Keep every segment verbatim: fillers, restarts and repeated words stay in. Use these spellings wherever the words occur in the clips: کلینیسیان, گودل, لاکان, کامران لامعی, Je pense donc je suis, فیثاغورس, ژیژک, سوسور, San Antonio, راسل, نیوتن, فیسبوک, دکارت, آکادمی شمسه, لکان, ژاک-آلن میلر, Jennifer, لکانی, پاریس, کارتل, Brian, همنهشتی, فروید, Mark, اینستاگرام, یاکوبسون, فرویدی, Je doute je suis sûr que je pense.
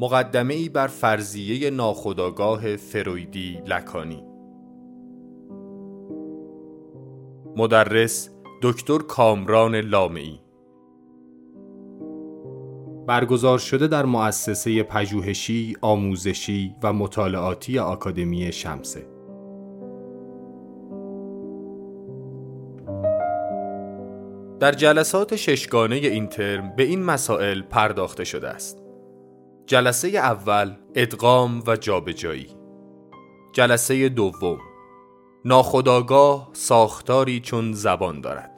مقدمه‌ای بر فرضیه ناخودآگاه فرویدی لکانی. مدرس دکتر کامران لامعی. برگزار شده در مؤسسه پژوهشی، آموزشی و مطالعاتی آکادمی شمسه. در جلسات ششگانه این ترم به این مسائل پرداخته شده است. جلسه اول ادغام و جابجایی. جلسه دوم ناخودآگاه ساختاری چون زبان دارد.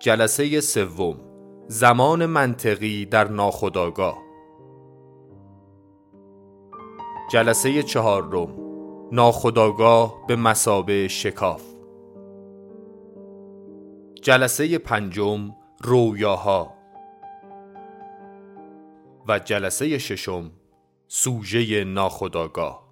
جلسه سوم زمان منطقی در ناخودآگاه. جلسه چهارم ناخودآگاه به مثابه شکاف. جلسه پنجم رویاها و جلسه ششم سوژه ناخودآگاه.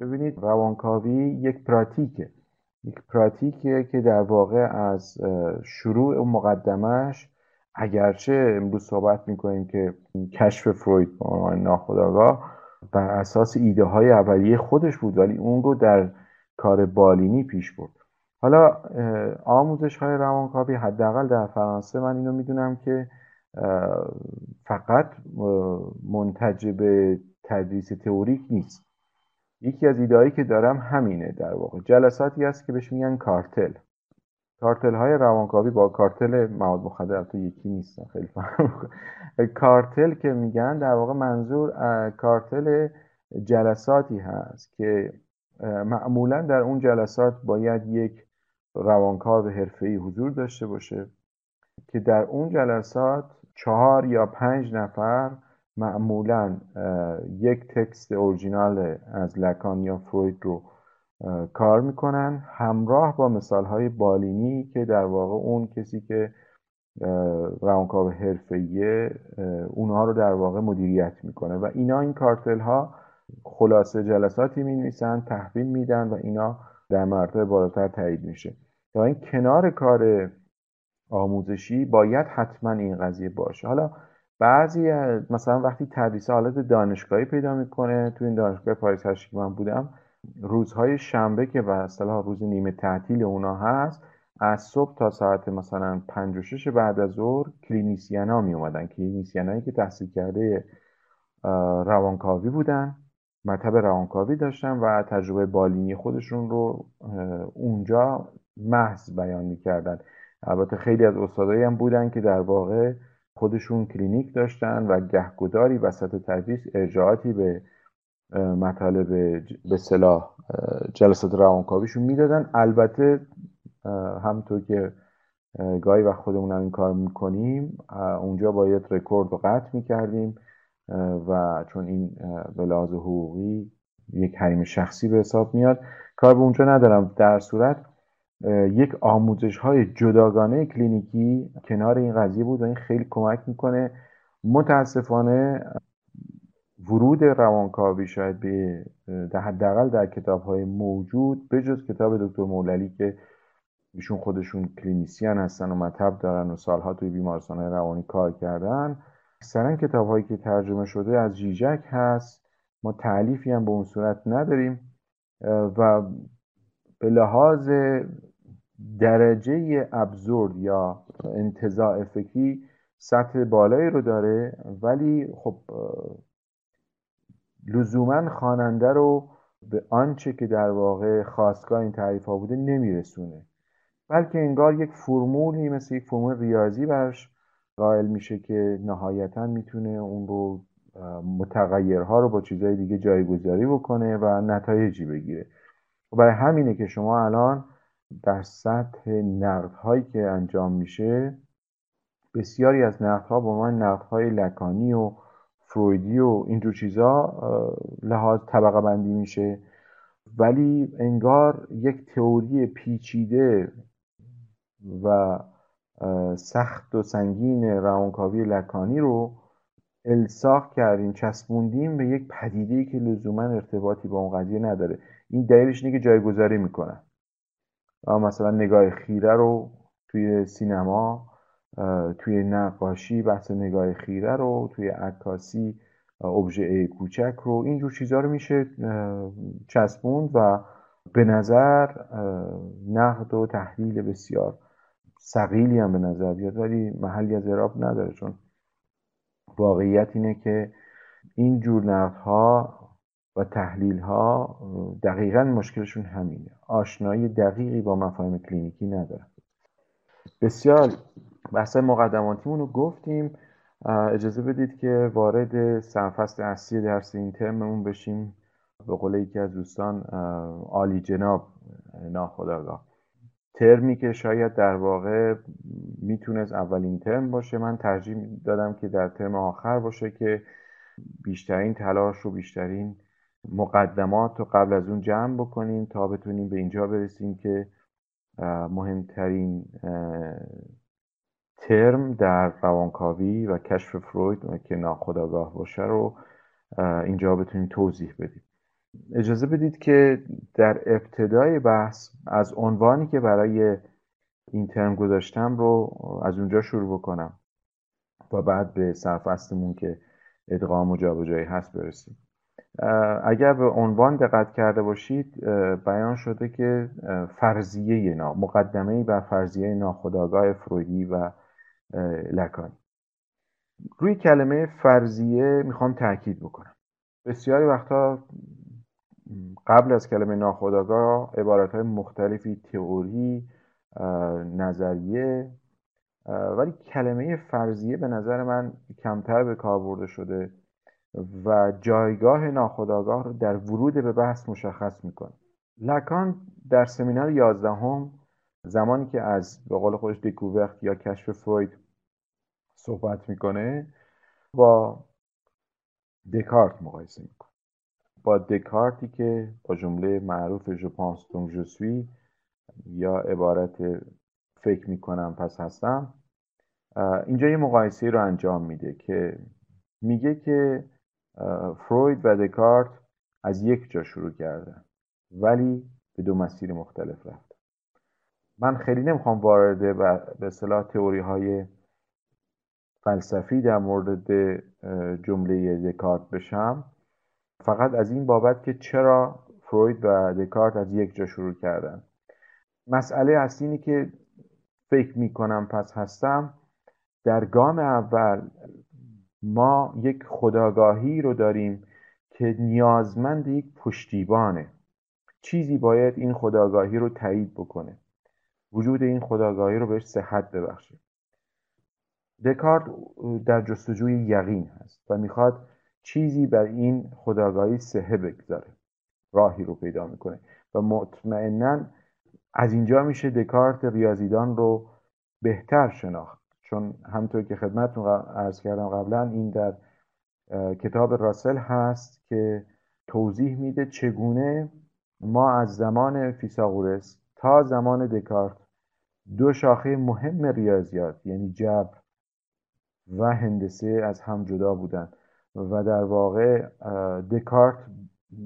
ببینید، روانکاوی یک پراتیکه یک پراتیکه که در واقع از شروع و مقدمش، اگرچه امروز صحبت میکنیم که کشف فروید با عنوان ناخودآگاه بر اساس ایده های اولیه خودش بود، ولی اون رو در کار بالینی پیش برد. حالا آموزش های روانکاوی، حداقل در فرانسه من اینو میدونم که فقط منتج به تدریس تئوریک نیست. یکی از ایده‌هایی که دارم همینه، در واقع جلساتی هست که بهش میگن کارتل. کارتل های روانکاوی با کارتل مواد مخدر تو یکی نیستن، خیلی فرق می‌کنه. کارتل که میگن، در واقع منظور کارتل جلساتی هست که معمولا در اون جلسات باید یک روانکاو حرفه‌ای حضور داشته باشه که در اون جلسات چهار یا پنج نفر معمولا یک تکست اورجینال از لکان یا فروید رو کار میکنن، همراه با مثالهای بالینی که در واقع اون کسی که روانکاو حرفه‌ایه اونها رو در واقع مدیریت میکنه و اینا این کارتل ها خلاصه جلساتی می‌نویسن، تحویل میدن و اینا در مرتبه بالاتر تایید میشه. تا این کنار کار آموزشی باید حتما این قضیه باشه. حالا بعضی مثلا وقتی تدریس حالت دانشگاهی پیدا میکنه، تو این دانشگاه پاریس هشت که من بودم، روزهای شنبه که به اصطلاح روز نیمه تعطیل اونا هست، از صبح تا ساعت مثلا پنج و شش بعد از ظهر کلینیسیان ها می اومدن. کلینیسیان هایی که تحصیل کرده روانکاوی بودن، مطب روانکاوی داشتن و تجربه بالینی خودشون رو اونجا محض بیان می کردن. البته خیلی از استادایی هم بودن که در واقع خودشون کلینیک داشتن و گهگداری وسط تدریس ارجاعاتی به مطالب به اصطلاح جلسات روانکاویشون میدادن. البته همونطور که گاهی وقت خودمون هم این کار میکنیم، اونجا باید رکورد رو قطع میکردیم و چون این به لحاظ حقوقی یک حریم شخصی به حساب میاد، کار به اونجا ندارم. در صورت یک آموزش های جداگانه کلینیکی کنار این قضیه بود و این خیلی کمک میکنه. متاسفانه ورود روانکاوی شاید به حداقل در کتاب‌های موجود، به جز کتاب دکتر مولوی که ایشون خودشون کلینیسیان هستن و مطب دارن و سالها توی بیمارستان‌های روانی کار کردن، اکثرا کتاب‌هایی که ترجمه شده از ژیژک هست. ما تألیفی هم به اون صورت نداریم و به لحاظ درجه ابزورد یا انتزاع فکری سطح بالایی رو داره، ولی خب لزومن خواننده رو به آنچه که در واقع خواستگاه این تعریف ها بوده نمیرسونه، بلکه انگار یک فرمولی مثل یک فرمول ریاضی برش قائل میشه که نهایتاً میتونه اون رو متغیرها رو با چیزهای دیگه جایگزاری بکنه و نتایجی بگیره. و برای همینه که شما الان در سطح نقدهایی که انجام میشه، بسیاری از نقدها با من نقدهای لکانی و فرویدی و اینجور چیزا لحاظ طبقه بندی میشه، ولی انگار یک تئوری پیچیده و سخت و سنگین روانکاوی لکانی رو الساق کردیم، چسبوندیم به یک پدیده‌ای که لزوما ارتباطی با اون قضیه نداره. این دلیلش اینه که جایگزاری میکنن. مثلا نگاه خیره رو توی سینما، توی نقاشی بحث نگاه خیره رو، توی عکاسی ابژه کوچک رو، اینجور چیزها رو میشه چسبوند و به نظر نقد و تحلیل بسیار ثقیلی هم به نظر بیاد ولی محلی از اعراب نداره، چون واقعیت اینه که اینجور نقدها و تحلیل‌ها دقیقاً مشکلشون همینه، آشنایی دقیقی با مفاهیم کلینیکی ندارن. بسیار بحث مقدماتیمون رو گفتیم، اجازه بدید که وارد سرفصل اصلی درس این ترممون بشیم، به قول یکی از دوستان عالی جناب ناخودآگاه. ترمی که شاید در واقع میتونست اولین ترم باشه، من ترجیح دادم که در ترم آخر باشه که بیشترین تلاش و بیشترین مقدمات رو قبل از اون جمع بکنیم تا بتونیم به اینجا برسیم که مهمترین ترم در روانکاوی و کشف فروید که ناخودآگاه باشه رو اینجا بتونیم توضیح بدیم. اجازه بدید که در ابتدای بحث از عنوانی که برای این ترم گذاشتم رو از اونجا شروع بکنم و بعد به سرفصلمون که ادغام و جابجایی هست برسیم. اگر به عنوان دقت کرده باشید بیان شده که فرضیه نا مقدمه‌ای بر فرضیه ناخودآگاه فرویدی و لاکانی. روی کلمه فرضیه میخوام تاکید بکنم. بسیاری وقتا قبل از کلمه ناخودآگاه عبارت‌های مختلفی تئوری، نظریه، ولی کلمه فرضیه به نظر من کمتر به کار برده شده و جایگاه ناخودآگاه رو در ورود به بحث مشخص میکنه. لاکان در سمینار یازدهم زمانی که از به قول خودش دکوورت یا کشف فروید صحبت میکنه با دکارت مقایسه میکنه، با دکارتی که با جمله معروف Je pense donc je suis یا عبارت فکر میکنم پس هستم، اینجا یه مقایسه رو انجام میده که میگه که فروید و دکارت از یک جا شروع کردن ولی به دو مسیر مختلف رفتن. من خیلی نمیخوام وارد به اصطلاح تئوری های فلسفی در مورد جمله دکارت بشم، فقط از این بابت که چرا فروید و دکارت از یک جا شروع کردن. مسئله اصلی اینه که فکر میکنم پس هستم، در گام اول ما یک خودآگاهی رو داریم که نیازمند یک پشتیبانه، چیزی باید این خودآگاهی رو تایید بکنه، وجود این خودآگاهی رو بهش صحت ببخشه. دکارت در جستجوی یقین هست و میخواد چیزی بر این خودآگاهی صحه بگذاره، راهی رو پیدا میکنه و مطمئناً از اینجا میشه دکارت ریاضیدان رو بهتر شناخت، چون همونطور که خدمتتون عرض کردم قبلا این در کتاب راسل هست که توضیح میده چگونه ما از زمان فیثاغورس تا زمان دکارت دو شاخه مهم ریاضیات یعنی جبر و هندسه از هم جدا بودن و در واقع دکارت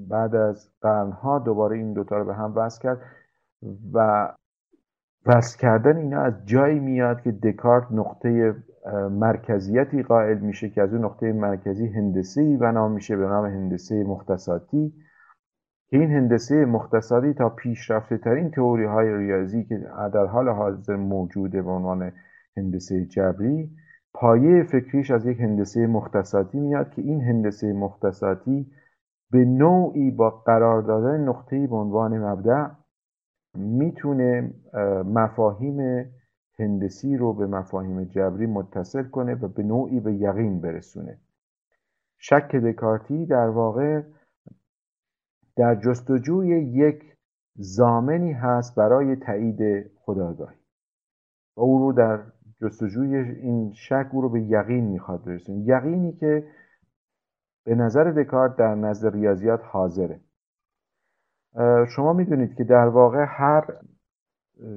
بعد از قرنها دوباره این دوتا رو به هم وصل کرد و بس کردن اینا از جایی میاد که دکارت نقطه مرکزیتی قائل میشه که از اون نقطه مرکزی هندسه‌ای بنا میشه به نام هندسه مختصاتی که این هندسه مختصاتی تا پیشرفته ترین تئوری های ریاضی که در حال حاضر موجوده به عنوان هندسه جبری پایه فکریش از یک هندسه مختصاتی میاد که این هندسه مختصاتی به نوعی با قرار دادن نقطه‌ای به عنوان مبدأ میتونه مفاهیم هندسی رو به مفاهیم جبری متصل کنه و به نوعی به یقین برسونه. شک دکارتی در واقع در جستجوی یک ضامنی هست برای تایید خودآگاهی و او رو در جستجوی این شک او رو به یقین میخواد برسونه، یقینی که به نظر دکارت در نظر ریاضیات حاضره. شما میدونید که در واقع هر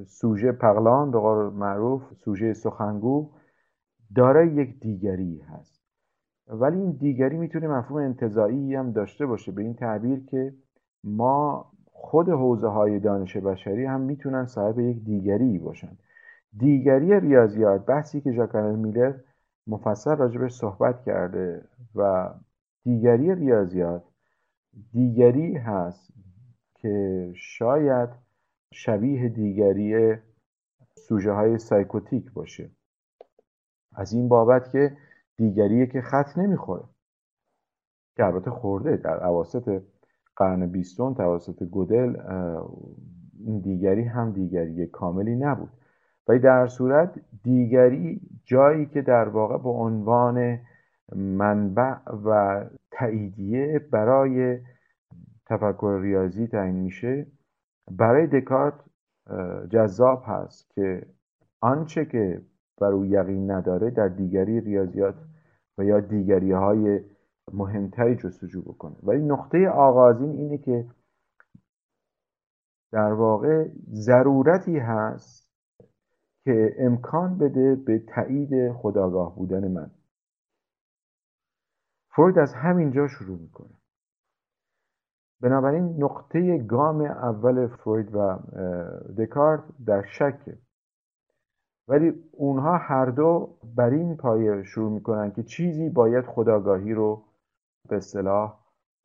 سوژه پغلان به قول معروف سوژه سخنگو دارای یک دیگری هست ولی این دیگری میتونه مفهوم انتزاعی هم داشته باشه، به این تعبیر که ما خود حوزه های دانش بشری هم میتونن صاحب یک دیگری باشن. دیگری ریاضیات بحثی که ژاک-آلن میلر مفصل راجبش صحبت کرده و دیگری ریاضیات دیگری هست که شاید شبیه دیگری سوژه های سایکوتیک باشه، از این بابت که دیگریه که خط نمیخوره، که البته خورده در اواسط قرن بیستم توسط گودل این دیگری هم دیگری کاملی نبود، ولی در صورت دیگری جایی که در واقع به عنوان منبع و تاییدیه برای تفکر ریاضی تعیین میشه، برای دکارت جذاب هست که آنچه که بر او یقین نداره در دیگری ریاضیات و یا دیگری های مهمتری جستجو بکنه. ولی نقطه آغازین اینه که در واقع ضرورتی هست که امکان بده به تایید خودآگاه بودن من. فروید از همینجا شروع میکنه. بنابراین نقطه گام اول فروید و دکارت در شکه، ولی اونها هر دو بر این پایه شروع میکنن که چیزی باید خودآگاهی رو به اصطلاح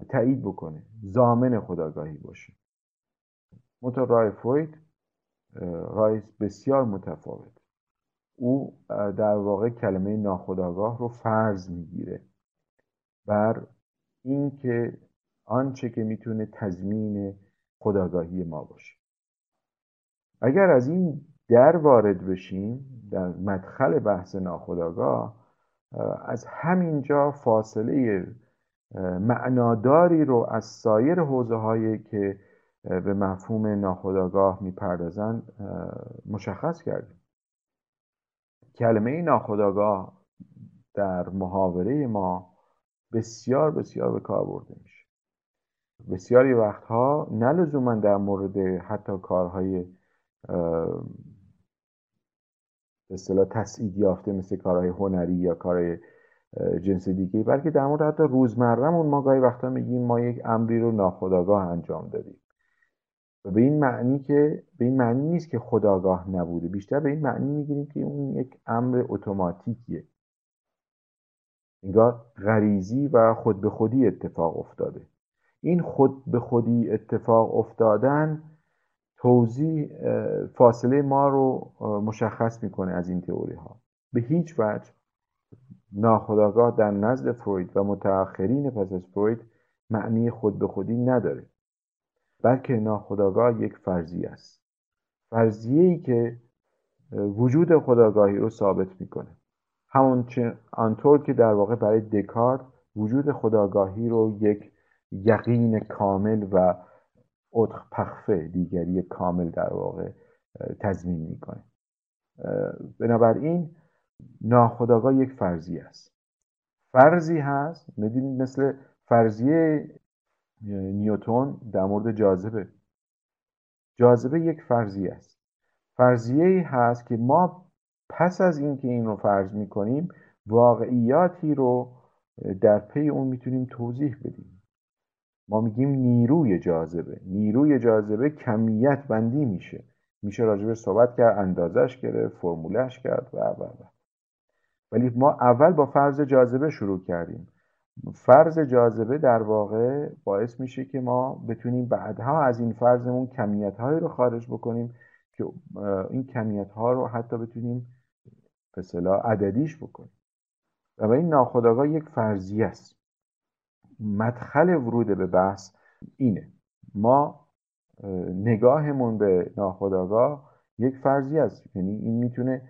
تایید بکنه، ضامن خودآگاهی باشه. منتها راه فروید راه بسیار متفاوت، او در واقع کلمه ناخودآگاه رو فرض میگیره بر اینکه آنچه که میتونه تضمین خودآگاهی ما باشه. اگر از این در وارد بشیم، در مدخل بحث ناخودآگاه، از همینجا فاصله معناداری رو از سایر حوزه‌هایی که به مفهوم ناخودآگاه میپردازن مشخص کردیم. کلمه ناخودآگاه در محاوره ما بسیار بسیار به کار برده میشه. بسیاری وقتها نه لزوما در مورد حتی کارهای به اصطلاح تسعید یافته مثل کارهای هنری یا کارهای جنس دیگه، بلکه در مورد حتی روزمرهمون ما گاهی وقتا میگیم ما یک امری رو ناخودآگاه انجام دادیم، و به این معنی که به این معنی نیست که خودآگاه نبوده، بیشتر به این معنی میگیریم که اون یک امر اتوماتیکیه، انگار غریزی و خود به خودی اتفاق افتاده. این خود به خودی اتفاق افتادن توضیح فاصله ما رو مشخص میکنه از این تئوری ها. به هیچ وجه ناخودآگاه در نزد فروید و متأخرین پس از فروید معنی خود به خودی نداره، بلکه ناخودآگاه یک فرضیه است، فرضیه‌ای که وجود خودآگاهی رو ثابت میکنه، همون چه آنطور که در واقع برای دکارت وجود خودآگاهی رو یک یقین کامل و اتخ پخفه دیگری کامل در واقع تضمین میکنه. بنابراین ناخودآگاه یک فرضیه است، فرضی هست، میدونید مثل فرضیه نیوتن در مورد جاذبه. جاذبه یک فرضیه است، فرضیه هست که ما پس از اینکه این رو فرض میکنیم واقعیاتی رو در پی اون میتونیم توضیح بدیم. ما میگیم نیروی جاذبه، نیروی جاذبه کمیت بندی میشه، میشه راجبه صحبت کرد، اندازش کرد، فرمولش کرد و و و. ولی ما اول با فرض جاذبه شروع کردیم. فرض جاذبه در واقع باعث میشه که ما بتونیم بعدها از این فرضمون کمیت‌هایی رو خارج بکنیم که این کمیت‌ها رو حتی بتونیم به اصطلاح عددیش بکنیم. و این ناخودآگاه یک فرضیه است. مدخل ورود به بحث اینه، ما نگاهمون به ناخودآگاه یک فرضیه است، یعنی این میتونه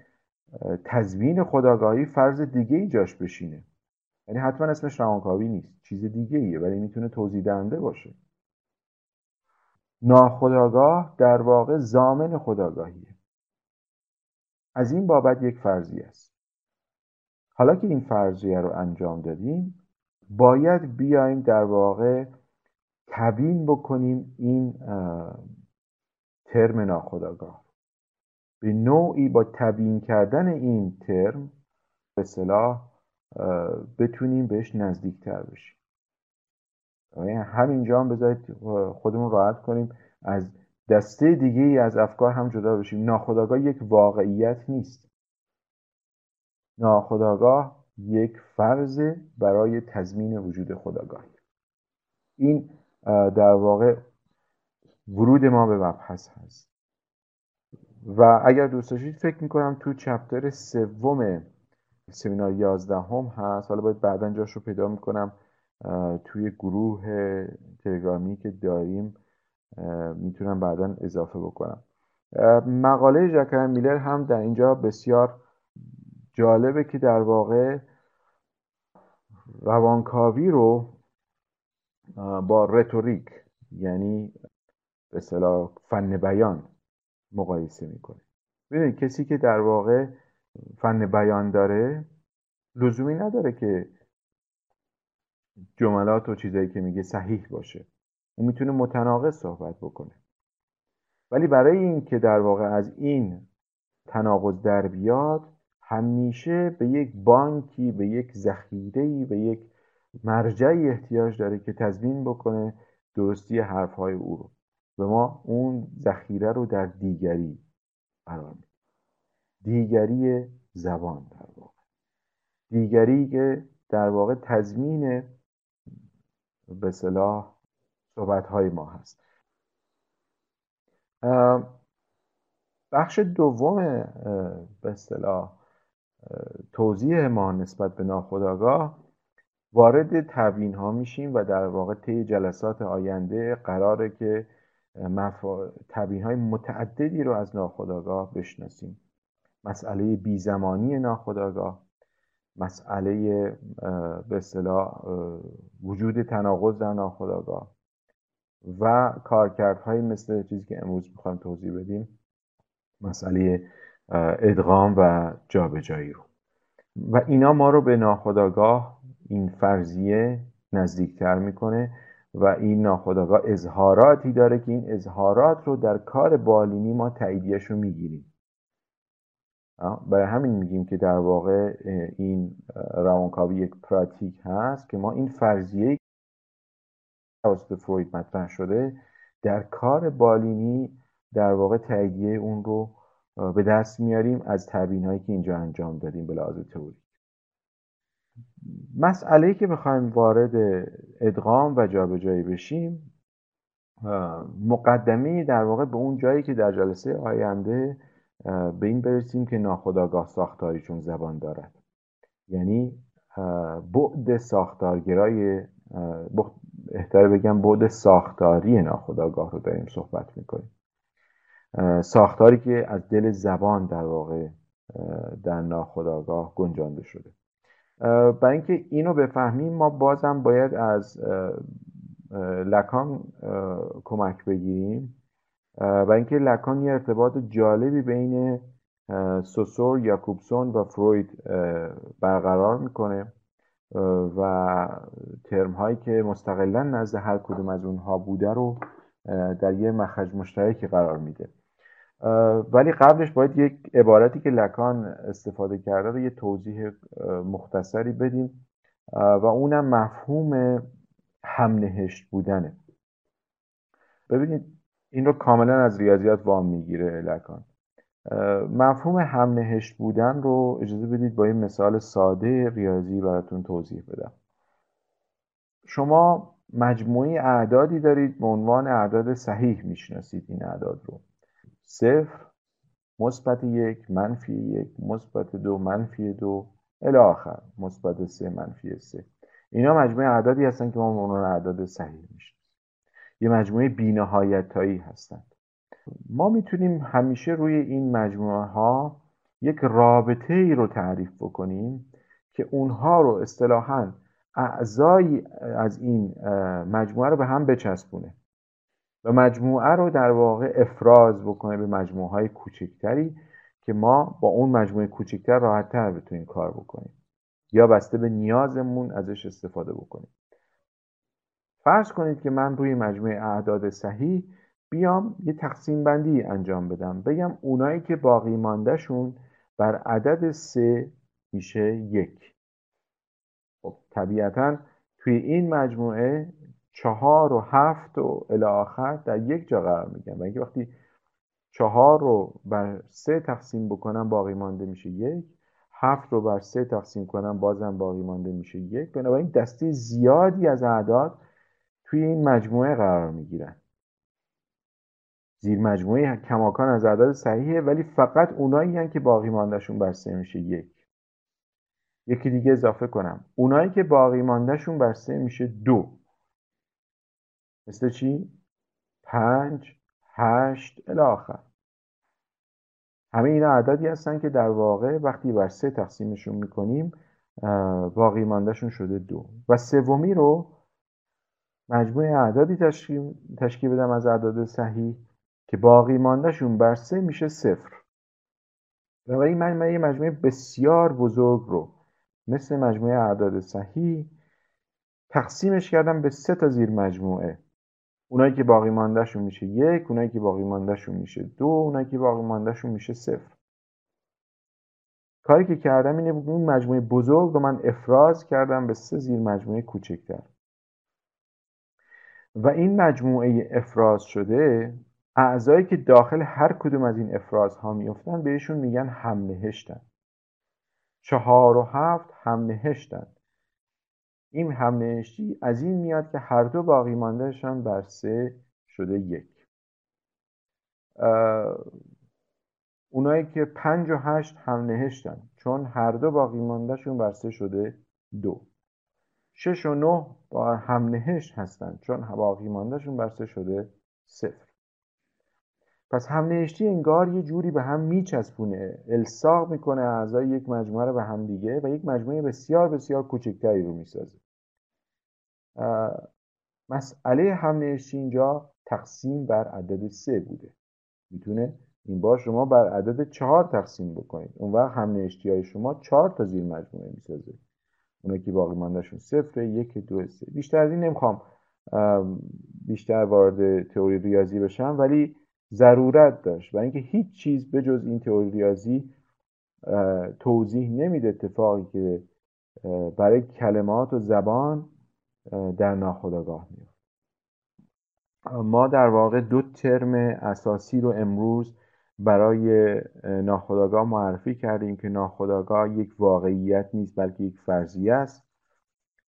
تضمین خودآگاهی فرض دیگه ای جاش بشینه، یعنی حتما اسمش روانکاوی نیست، چیز دیگه ایه، ولی میتونه توضیح دهنده باشه. ناخودآگاه در واقع ضامن خودآگاهیه، از این بابت یک فرضیه است. حالا که این فرضیه رو انجام دادیم، باید بیایم در واقع تبیین بکنیم این ترم ناخودآگاه. به نوعی با تبیین کردن این ترم به اصطلاح بتونیم بهش نزدیکتر بشیم. همینجا هم بذارید خودمون راحت کنیم، از دسته دیگه ای از افکار هم جدا بشیم. ناخودآگاه یک واقعیت نیست، ناخودآگاه یک فرض برای تضمین وجود خودآگاهی. این در واقع ورود ما به مبحث هست. و اگر دوست داشتید فکر میکنم تو چپتر سوم سمینار یازده هم هست، حالا باید بعداً جاش رو پیدا میکنم، توی گروه تلگرامی که داریم میتونم بعداً اضافه بکنم. مقاله ژاک-آلن میلر هم در اینجا بسیار جالبه که در واقع روانکاوی رو با رتوریک، یعنی به اصطلاح فن بیان، مقایسه میکنه. ببینید کسی که در واقع فن بیان داره لزومی نداره که جملات و چیزایی که میگه صحیح باشه، اون میتونه متناقض صحبت بکنه. ولی برای این که در واقع از این تناقض در بیاد، همیشه به یک بانکی، به یک ذخیره‌ای، به یک مرجعی احتیاج داره که تضمین بکنه درستی حرفهای او رو. به ما اون ذخیره رو در دیگری قرار میده، دیگری زبان، در واقع دیگری که در واقع تضمین به اصطلاح صحبت‌های ما هست. بخش دوم به اصطلاح توضیح ما نسبت به ناخودآگاه، وارد تبیین ها میشیم و در واقع طی جلسات آینده قراره که مفا... تبیین های متعددی رو از ناخودآگاه بشناسیم. مسئله بیزمانی ناخودآگاه، مسئله به اصطلاح وجود تناقض در ناخودآگاه و کارکردهای مثل چیزی که امروز میخوایم توضیح بدیم، مسئله ادغام و جابجایی رو. و اینا ما رو به ناخودآگاه، این فرضیه، نزدیکتر میکنه و این ناخودآگاه اظهاراتی داره که این اظهارات رو در کار بالینی ما تاییدیش رو میگیریم. برای همین میگیم که در واقع این روانکاوی یک پراتیک هست که ما این فرضیه که توسط فروید مطرح شده در کار بالینی در واقع تاییدیه اون رو به دست میاریم از تبیین هایی که اینجا انجام دادیم به لحاظ تئوری. مسئله‌ای که بخوایم وارد ادغام و جابجایی بشیم، مقدمه در واقع به اون جایی که در جلسه آینده به این برسیم که ناخودآگاه ساختاری چون زبان دارد، یعنی بعد ساختارگرای، بهتر بگم بعد ساختاری ناخودآگاه رو داریم صحبت میکنیم. ساختاری که از دل زبان در واقع در ناخودآگاه گنجانده شده. برای اینکه اینو بفهمیم ما بازم باید از لکان کمک بگیریم. برای اینکه لکان یه ارتباط جالبی بین سوسور، یاکوبسون و فروید برقرار میکنه و ترم هایی که مستقلا نزد هر کدوم از اونها بوده رو در یه مخرج مشترکی قرار میده. ولی قبلش باید یک عبارتی که لکان استفاده کرده رو یه توضیح مختصری بدیم و اونم مفهوم همنهشت بودنه. ببینید این رو کاملا از ریاضیات وام میگیره لکان. مفهوم همنهشت بودن رو اجازه بدید با یه مثال ساده ریاضی براتون توضیح بدم. شما مجموعه اعدادی دارید، به عنوان اعداد صحیح میشناسید این اعداد رو: صفر، مثبت یک، منفی یک، مثبت دو، منفی دو، الی آخر، مثبت سه، منفی سه. اینا مجموعه اعدادی هستن که ما به عنوان اعداد صحیح میشناسیم. یه مجموعه بی‌نهایتایی هستند. ما میتونیم همیشه روی این مجموعه ها یک رابطه ای رو تعریف بکنیم که اونها رو اصطلاحاً اعضای از این مجموعه رو به هم بچسبونه و مجموعه رو در واقع افراز بکنه به مجموعه های کوچکتری که ما با اون مجموعه کوچکتر راحت تر بتونیم کار بکنیم یا بسته به نیازمون ازش استفاده بکنیم. فرض کنید که من روی مجموعه اعداد صحیح بیام یه تقسیم بندی انجام بدم، بگم اونایی که باقی مانده شون بر عدد سه میشه یک، خب طبیعتاً توی این مجموعه چهار و هفت و الی آخر در یک جا قرار میگن و اینکه وقتی چهار رو بر سه تقسیم بکنم باقی مانده میشه یک، هفت رو بر سه تقسیم کنم بازم باقی مانده میشه یک. بنابراین دسته زیادی از اعداد توی این مجموعه قرار میگیرن. زیر مجموعه کماکان از اعداد صحیحه، ولی فقط اونایی هن که باقی ماندهشون بر سه میشه یک. یکی دیگه اضافه کنم، اونایی که باقی ماندهشون بر سه میشه دو، مثل چی؟ پنج، هشت الی آخر. همه اینا اعدادی هستن که در واقع وقتی بر سه تقسیمشون میکنیم باقی ماندهشون شده دو. و سومی رو مجموع اعدادی تشکیل, تشکیل بدم از اعداد صحیح که باقی ماندهشون بر سه میشه صفر. و این من من یه مجموعه بسیار بزرگ رو مثل مجموعه اعداد صحیح تقسیمش کردم به سه تا زیر مجموعه. اونایی که باقی ماندهشون میشه یک، اونایی که باقی ماندهشون میشه دو، اونایی که باقی ماندهشون میشه صفر. کاری که کردم اینه اون مجموعه بزرگ رو من افراز کردم به سه زیر مجموعه کوچکتر. و این مجموعه افراز شده اعضایی که داخل هر کدوم از این افرازها میافتن بهشون میگن همنهشتن. چهار و هفت همنهشتن. این همنهشتی از این میاد که هر دو باقی ماندهشان بر سه شده یک. اونایی که پنج و هشت همنهشتن، چون هر دو باقی ماندهشون بر سه شده دو. شش و نه با همنهشت هستن، چون باقی ماندهشون بر سه شده صفر. پس همنهشتی انگار یه جوری به هم میچسبونه، الصاق میکنه اعضای یک مجموعه رو به هم دیگه و یک مجموعه بسیار بسیار کوچکتری رو میسازه. مسئله همنهشتی اینجا تقسیم بر عدد سه بوده. میتونه این بار شما بر عدد چهار تقسیم بکنید، اون وقت همنهشتی های شما چهار تا زیر مجموعه میسازه، اونایی که باقی ماندهشون صفر، یک، دو، سه. بیشتر از این نمیخوام بیشتر وارد تئوری ریاضی بشم، ولی ضرورت داشت برای اینکه هیچ چیز به جز این تئوری ریاضی توضیح نمیده اتفاقی که برای کلمات و زبان در ناخودآگاه میفته. ما در واقع دو ترم اساسی رو امروز برای ناخودآگاه معرفی کردیم که ناخودآگاه یک واقعیت نیست بلکه یک فرضیه است.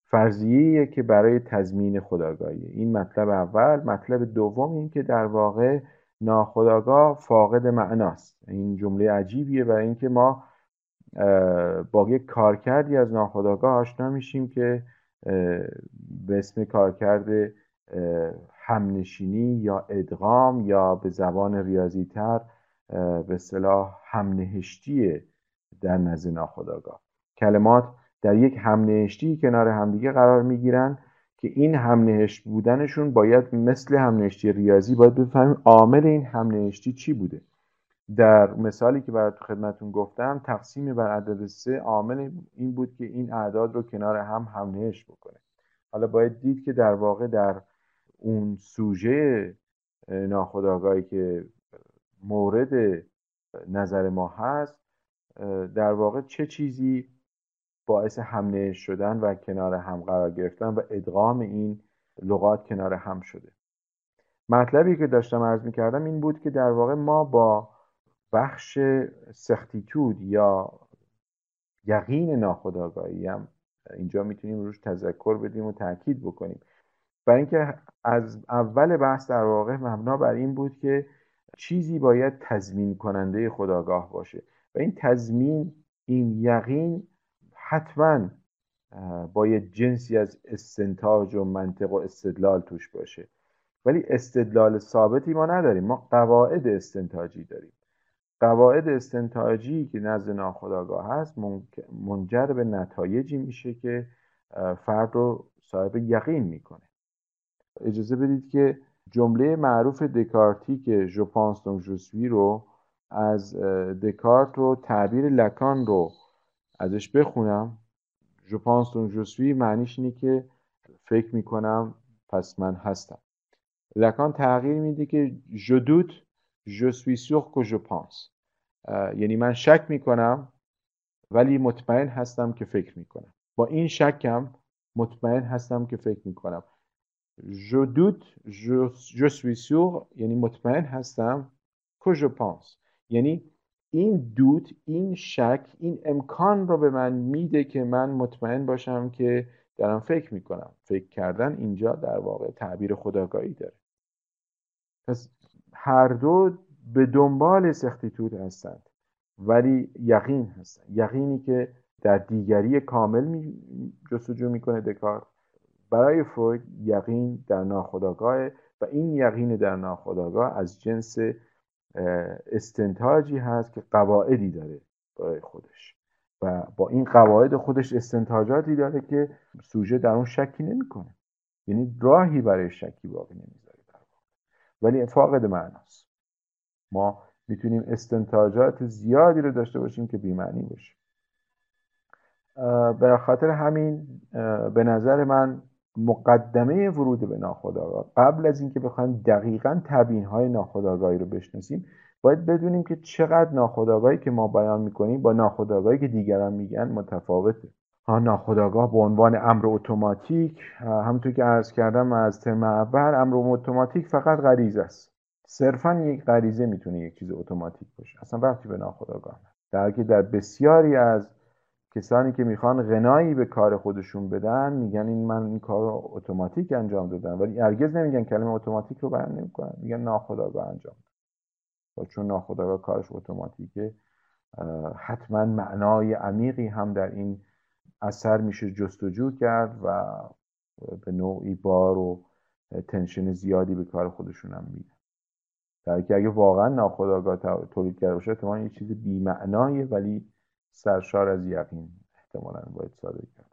فرضیه‌ای که برای تضمین خودآگاهی. این مطلب اول. مطلب دوم این که در واقع ناخودآگاه فاقد معناست. این جمله عجیبیه برای اینکه ما با یک کارکردی از ناخودآگاه آشنا میشیم که به اسم کارکرد همنشینی یا ادغام یا به زبان ریاضی تر به اصطلاح همنهشتیه در نزد ناخودآگاه. کلمات در یک همنهشتی کنار همدیگه قرار میگیرن که این همنهشت بودنشون باید مثل همنهشتی ریاضی باید بفهمیم عامل این همنهشتی چی بوده. در مثالی که برات خدمتون گفتم تقسیم بر عدد سه عامل این بود که این اعداد رو کنار هم همنهشت بکنه. حالا باید دید که در واقع در اون سوژه ناخودآگاهی که مورد نظر ما هست در واقع چه چیزی باعث همنهشت شدن و کنار هم قرار گرفتن و ادغام این لغات کنار هم شده. مطلبی که داشتم عرض می کردم این بود که در واقع ما با بخش سختیتود یا یقین ناخودآگاهی هم اینجا میتونیم روش تذکر بدیم و تاکید بکنیم. برای اینکه از اول بحث در واقع مبنا بر این بود که چیزی باید تضمین کننده خودآگاه باشه و این تضمین، این یقین حتما باید جنسی از استنتاج و منطق و استدلال توش باشه. ولی استدلال ثابتی ما نداریم، ما قواعد استنتاجی داریم. قواعد استنتاجی که نزد ناخودآگاه هست منجر به نتایجی میشه که فرد رو صاحب یقین میکنه. اجازه بدید که جمله معروف دکارتی که Je pense donc je suis رو از دکارت رو تعبیر لکان رو ازش بخونم. Je pense donc je suis معنیش اینه که فکر میکنم پس من هستم. لکان تغییر میده که Je doute je suis sûr que je pense، یعنی من شک میکنم ولی مطمئن هستم که فکر میکنم. با این شکم مطمئن هستم که فکر میکنم. Je doute je suis sûr یعنی مطمئن هستم که je pense یعنی این دوت، این شک، این امکان رو به من میده که من مطمئن باشم که دارم فکر میکنم. فکر کردن اینجا در واقع تعبیر خودآگاهی داره. پس هر دو به دنبال سختی‌تود هستند ولی یقین هستند، یقینی که در دیگری کامل جستجو میکنه دکارت. برای فروید یقین در ناخودآگاه و این یقین در ناخودآگاه از جنس استنتاجی هست که قواعدی داره برای خودش و با این قواعد خودش استنتاجاتی داره که سوژه در اون شکی نمیکنه، یعنی راهی برای شکی باقی نمیذاره در واقع، ولی فاقد معناست. ما میتونیم استنتاجات زیادی رو داشته باشیم که بی‌معنی باشه. به خاطر همین به نظر من مقدمه ورود به ناخودآگاه، قبل از اینکه بخوایم دقیقاً تبیین‌های ناخودآگاهی رو بشناسیم، باید بدونیم که چقدر ناخودآگاهی که ما بیان می‌کنیم با ناخودآگاهی که دیگران میگن متفاوته. ها، ناخودآگاه به عنوان امر اتوماتیک، همونطور که عرض کردم از ترم اول، امر اتوماتیک فقط غریزه است. صرفاً یک غریزه میتونه یک چیز اتوماتیک باشه. اصلاً وقتی به ناخودآگاه نداره. در حالی که در بسیاری از کسانی که میخوان غنایی به کار خودشون بدن میگن این من این کارو اتوماتیک انجام دادم، ولی هرگز نمیگن کلمه اتوماتیک رو بیان نمیکنن، میگن ناخودآگاه انجام داد. چون ناخودآگاه کارش اتوماتیکه، حتما معنای عمیقی هم در این اثر میشه جستجو کرد و به نوعی بار و تنشن زیادی به کار خودشون هم میدن. در حالی که اگه واقعا ناخودآگاه تولید کرده باشه احتمالاً یه چیز بی‌معنایه ولی سرشار از یقین احتمالاً باید صادق کرد.